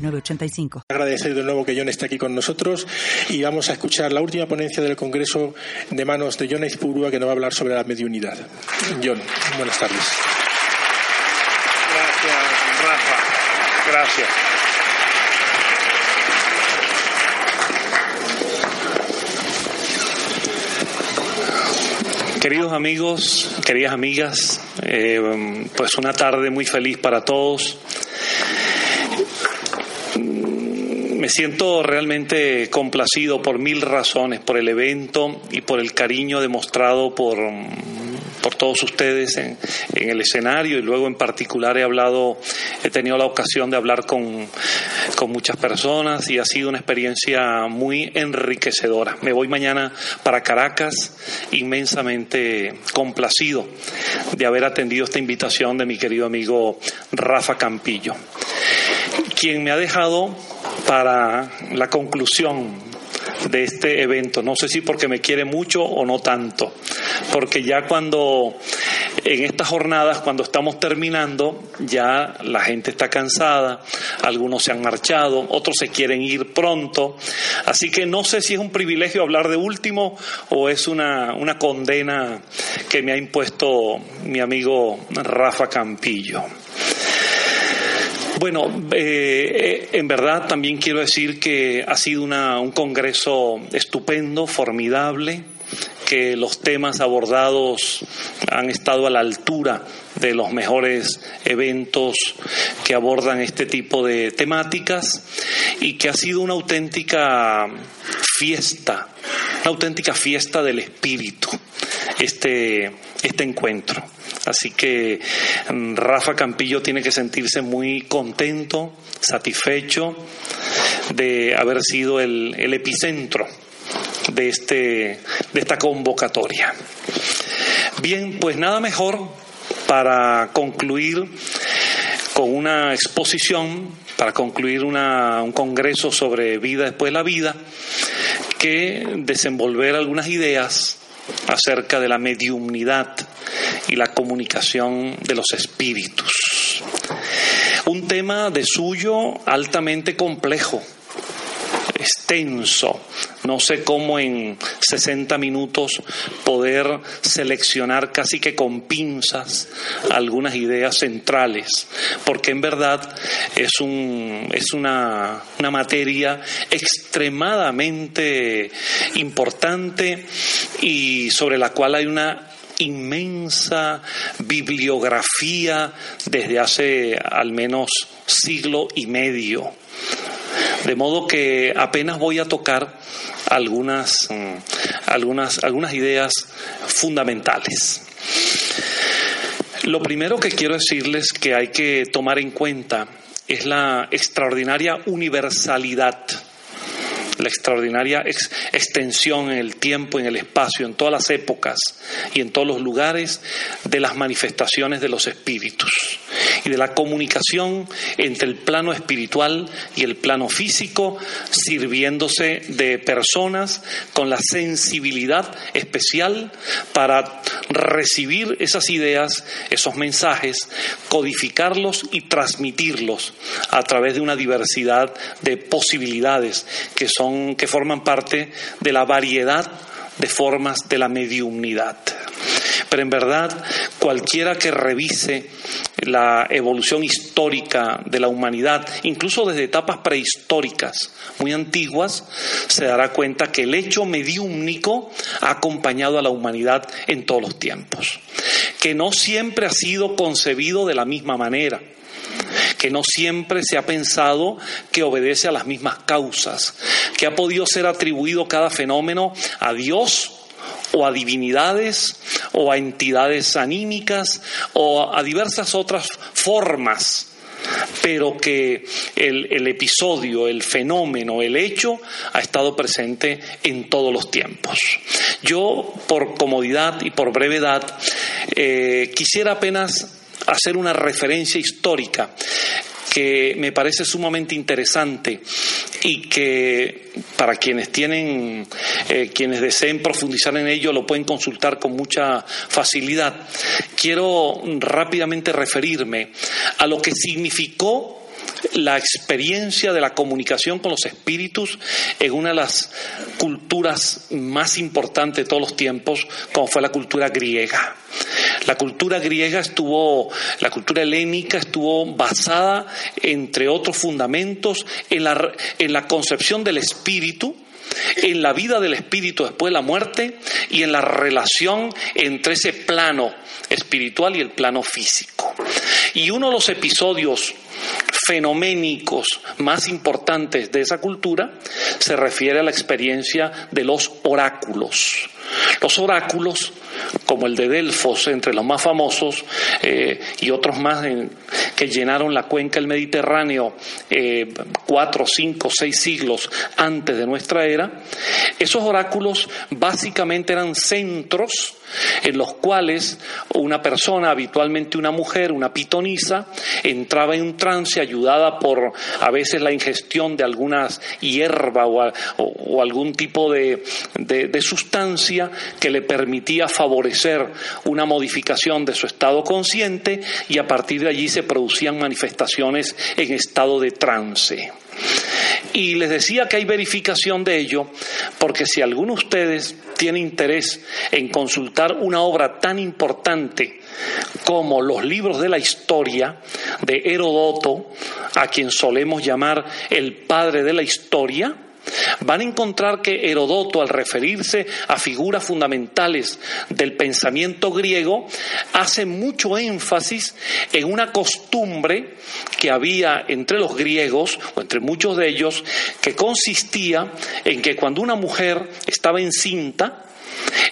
985. Agradecer de nuevo que John esté aquí con nosotros y vamos a escuchar la última ponencia del Congreso de manos de John Aizpurúa, que nos va a hablar sobre la mediunidad. John, buenas tardes. Gracias, Rafa. Gracias. Queridos amigos, queridas amigas, pues una tarde muy feliz para todos. Me siento realmente complacido por mil razones, por el evento y por el cariño demostrado por todos ustedes en el escenario, y luego en particular he tenido la ocasión de hablar con muchas personas y ha sido una experiencia muy enriquecedora. Me voy mañana para Caracas inmensamente complacido de haber atendido esta invitación de mi querido amigo Rafa Campillo, quien me ha dejado para la conclusión de este evento. No sé si porque me quiere mucho o no tanto, porque ya cuando en estas jornadas, cuando estamos terminando, ya la gente está cansada, algunos se han marchado, otros se quieren ir pronto, así que no sé si es un privilegio hablar de último o es una condena que me ha impuesto mi amigo Rafa Campillo. Bueno, en verdad también quiero decir que ha sido un congreso estupendo, formidable, que los temas abordados han estado a la altura de los mejores eventos que abordan este tipo de temáticas y que ha sido una auténtica fiesta del espíritu este encuentro. Así que Rafa Campillo tiene que sentirse muy contento, satisfecho de haber sido el epicentro de esta convocatoria. Bien, pues nada mejor para concluir con una exposición, para concluir un congreso sobre vida después de la vida, que desenvolver algunas ideas acerca de la mediumnidad y la comunicación de los espíritus. Un tema de suyo altamente complejo, extenso. No sé cómo en 60 minutos poder seleccionar casi que con pinzas algunas ideas centrales, porque en verdad es una materia extremadamente importante y sobre la cual hay una inmensa bibliografía desde hace al menos siglo y medio. De modo que apenas voy a tocar algunas ideas fundamentales. Lo primero que quiero decirles que hay que tomar en cuenta es la extraordinaria universalidad, la extraordinaria extensión en el tiempo, en el espacio, en todas las épocas y en todos los lugares de las manifestaciones de los espíritus y de la comunicación entre el plano espiritual y el plano físico, sirviéndose de personas con la sensibilidad especial para recibir esas ideas, esos mensajes, codificarlos y transmitirlos a través de una diversidad de posibilidades que forman parte de la variedad de formas de la mediumnidad. Pero en verdad, cualquiera que revise la evolución histórica de la humanidad, incluso desde etapas prehistóricas muy antiguas, se dará cuenta que el hecho mediúmnico ha acompañado a la humanidad en todos los tiempos, que no siempre ha sido concebido de la misma manera, que no siempre se ha pensado que obedece a las mismas causas, que ha podido ser atribuido cada fenómeno a Dios o a divinidades o a entidades anímicas o a diversas otras formas pero que el episodio, el fenómeno, el hecho ha estado presente en todos los tiempos. Yo, por comodidad y por brevedad, quisiera apenas hacer una referencia histórica que me parece sumamente interesante y que para quienes tienen, quienes deseen profundizar en ello, lo pueden consultar con mucha facilidad. Quiero rápidamente referirme a lo que significó la experiencia de la comunicación con los espíritus en una de las culturas más importantes de todos los tiempos, como fue la cultura griega. La cultura griega estuvo, la cultura helénica estuvo basada, entre otros fundamentos, en la concepción del espíritu, en la vida del espíritu después de la muerte y en la relación entre ese plano espiritual y el plano físico. Y uno de los episodios fenoménicos más importantes de esa cultura se refiere a la experiencia de los oráculos. Los oráculos, como el de Delfos, entre los más famosos, y otros más que llenaron la cuenca del Mediterráneo 4, 5, 6 siglos antes de nuestra era, esos oráculos básicamente eran centros en los cuales una persona, habitualmente una mujer, una pitonisa, entraba en un trance ayudada por a veces la ingestión de algunas hierbas o algún tipo de sustancia que le permitía favorecer una modificación de su estado consciente, y a partir de allí se producían manifestaciones en estado de trance. Y les decía que hay verificación de ello, porque si alguno de ustedes tiene interés en consultar una obra tan importante como los libros de la historia de Heródoto, a quien solemos llamar el padre de la historia, van a encontrar que Heródoto, al referirse a figuras fundamentales del pensamiento griego, hace mucho énfasis en una costumbre que había entre los griegos, o entre muchos de ellos, que consistía en que cuando una mujer estaba encinta,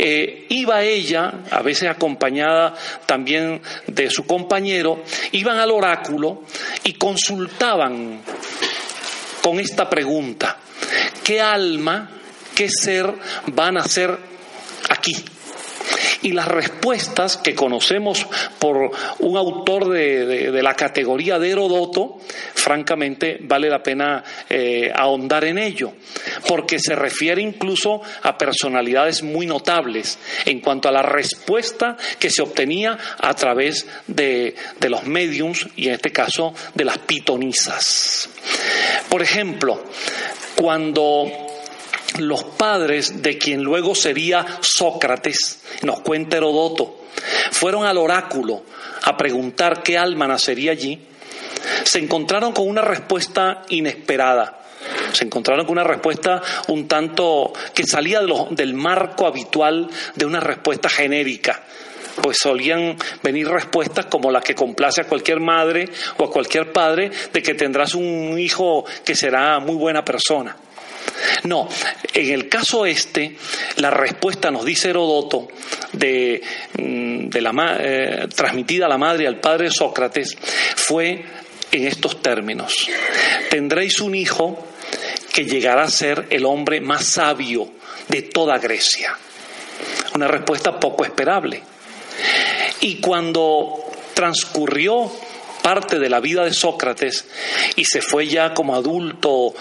iba ella, a veces acompañada también de su compañero, iban al oráculo y consultaban con esta pregunta: ¿qué alma, qué ser va a nacer aquí? Y las respuestas que conocemos por un autor de la categoría de Heródoto, francamente vale la pena ahondar en ello, porque se refiere incluso a personalidades muy notables en cuanto a la respuesta que se obtenía a través de los médiums, y en este caso de las pitonisas. Por ejemplo, cuando los padres de quien luego sería Sócrates, nos cuenta Heródoto, fueron al oráculo a preguntar qué alma nacería allí, se encontraron con una respuesta inesperada. Se encontraron con una respuesta un tanto que salía del marco habitual de una respuesta genérica. Pues solían venir respuestas como la que complace a cualquier madre o a cualquier padre, de que tendrás un hijo que será muy buena persona. No, en el caso este, la respuesta, nos dice Heródoto, transmitida a la madre y al padre de Sócrates, fue en estos términos: tendréis un hijo que llegará a ser el hombre más sabio de toda Grecia. Una respuesta poco esperable. Y cuando transcurrió parte de la vida de Sócrates y se fue ya como adulto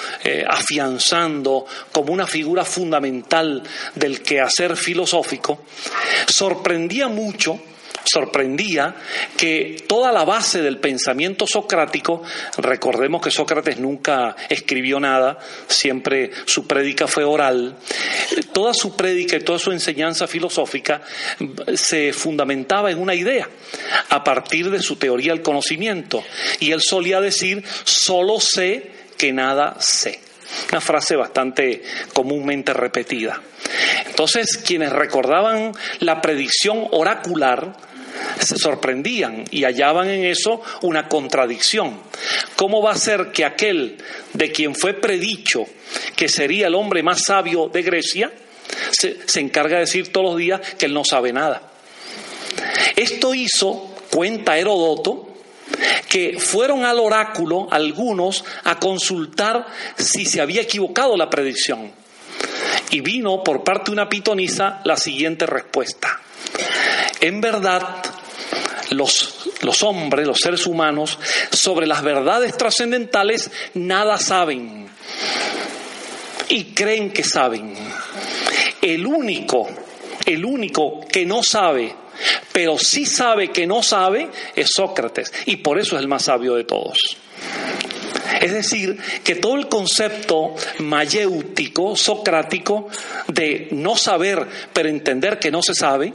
afianzando como una figura fundamental del quehacer filosófico, sorprendía que toda la base del pensamiento socrático, recordemos que Sócrates nunca escribió nada, siempre su prédica fue oral, toda su prédica y toda su enseñanza filosófica se fundamentaba en una idea, a partir de su teoría del conocimiento, y él solía decir: solo sé que nada sé. Una frase bastante comúnmente repetida. Entonces, quienes recordaban la predicción oracular se sorprendían y hallaban en eso una contradicción. ¿Cómo va a ser que aquel de quien fue predicho que sería el hombre más sabio de Grecia se encarga de decir todos los días que él no sabe nada? Esto hizo, cuenta Heródoto, que fueron al oráculo algunos a consultar si se había equivocado la predicción. Y vino por parte de una pitonisa la siguiente respuesta: en verdad, los hombres, los seres humanos, sobre las verdades trascendentales nada saben y creen que saben. El único que no sabe, pero sí sabe que no sabe, es Sócrates, y por eso es el más sabio de todos. Es decir, que todo el concepto mayéutico, socrático, de no saber pero entender que no se sabe,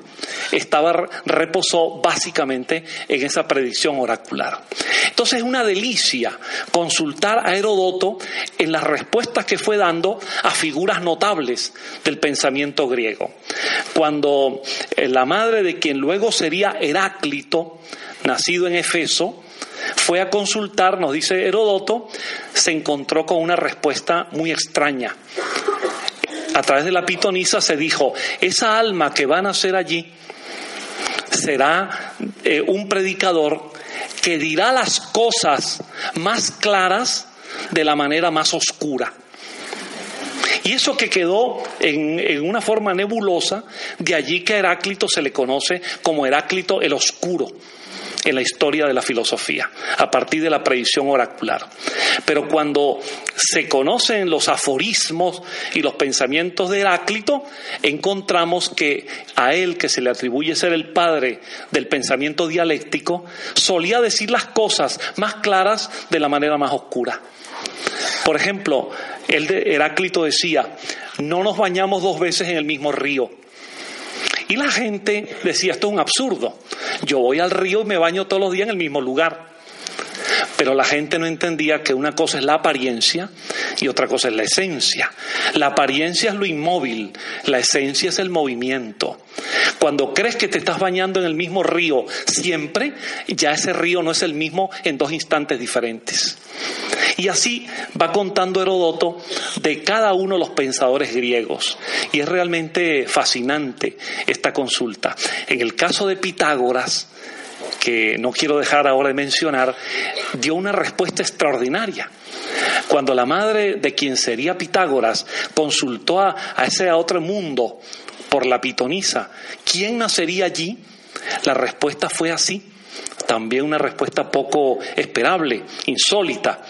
reposó básicamente en esa predicción oracular. Entonces es una delicia consultar a Heródoto en las respuestas que fue dando a figuras notables del pensamiento griego. Cuando la madre de quien luego sería Heráclito, nacido en Éfeso, fue a consultar, nos dice Heródoto, se encontró con una respuesta muy extraña. A través de la pitonisa se dijo: esa alma que va a nacer allí será un predicador que dirá las cosas más claras de la manera más oscura. Y eso que quedó en una forma nebulosa, de allí que a Heráclito se le conoce como Heráclito el Oscuro en la historia de la filosofía, a partir de la predicción oracular. Pero cuando se conocen los aforismos y los pensamientos de Heráclito, encontramos que a él, que se le atribuye ser el padre del pensamiento dialéctico, solía decir las cosas más claras de la manera más oscura. Por ejemplo, Heráclito decía: no nos bañamos dos veces en el mismo río. Y la gente decía: esto es un absurdo, yo voy al río y me baño todos los días en el mismo lugar. Pero la gente no entendía que una cosa es la apariencia y otra cosa es la esencia. La apariencia es lo inmóvil, la esencia es el movimiento. Cuando crees que te estás bañando en el mismo río siempre, ya ese río no es el mismo en dos instantes diferentes. Y así va contando Heródoto de cada uno de los pensadores griegos. Y es realmente fascinante esta consulta. En el caso de Pitágoras, que no quiero dejar ahora de mencionar, dio una respuesta extraordinaria. Cuando la madre de quien sería Pitágoras consultó a ese otro mundo por la pitonisa, ¿quién nacería allí? La respuesta fue así. También una respuesta poco esperable, insólita.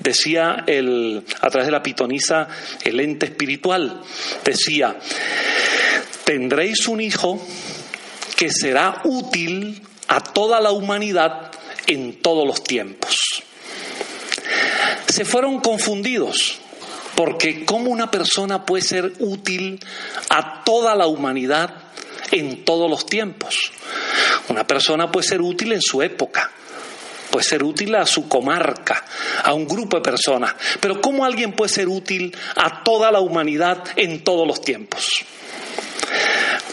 Decía a través de la pitonisa, el ente espiritual, decía: tendréis un hijo que será útil a toda la humanidad en todos los tiempos. Se fueron confundidos, porque ¿cómo una persona puede ser útil a toda la humanidad en todos los tiempos? Una persona puede ser útil en su época, puede ser útil a su comarca, a un grupo de personas. Pero ¿cómo alguien puede ser útil a toda la humanidad en todos los tiempos?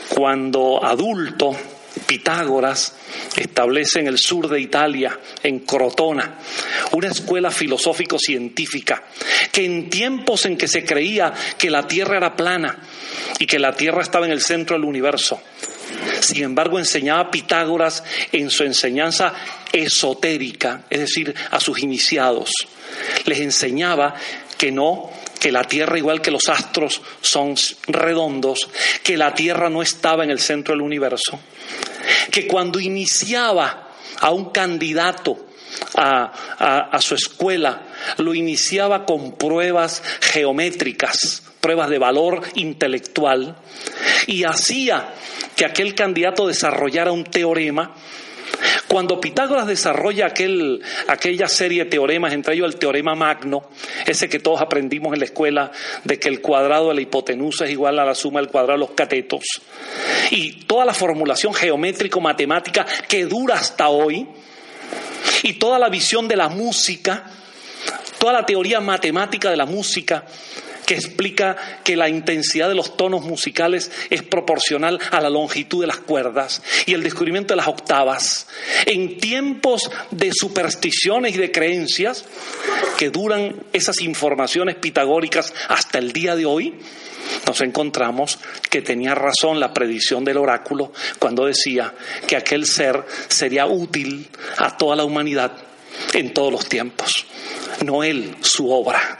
Cuando adulto, Pitágoras establece en el sur de Italia, en Crotona, una escuela filosófico-científica que en tiempos en que se creía que la Tierra era plana y que la Tierra estaba en el centro del universo, sin embargo, enseñaba Pitágoras en su enseñanza esotérica, es decir, a sus iniciados. Les enseñaba que la Tierra, igual que los astros, son redondos, que la Tierra no estaba en el centro del universo, que cuando iniciaba a un candidato a su escuela, lo iniciaba con pruebas geométricas, pruebas de valor intelectual, y hacía que aquel candidato desarrollara un teorema. Cuando Pitágoras desarrolla aquella serie de teoremas, entre ellos el teorema magno, ese que todos aprendimos en la escuela, de que el cuadrado de la hipotenusa es igual a la suma del cuadrado de los catetos, y toda la formulación geométrico-matemática que dura hasta hoy, y toda la visión de la música, toda la teoría matemática de la música, que explica que la intensidad de los tonos musicales es proporcional a la longitud de las cuerdas y el descubrimiento de las octavas. En tiempos de supersticiones y de creencias que duran esas informaciones pitagóricas hasta el día de hoy, nos encontramos que tenía razón la predicción del oráculo cuando decía que aquel ser sería útil a toda la humanidad en todos los tiempos. No él, su obra.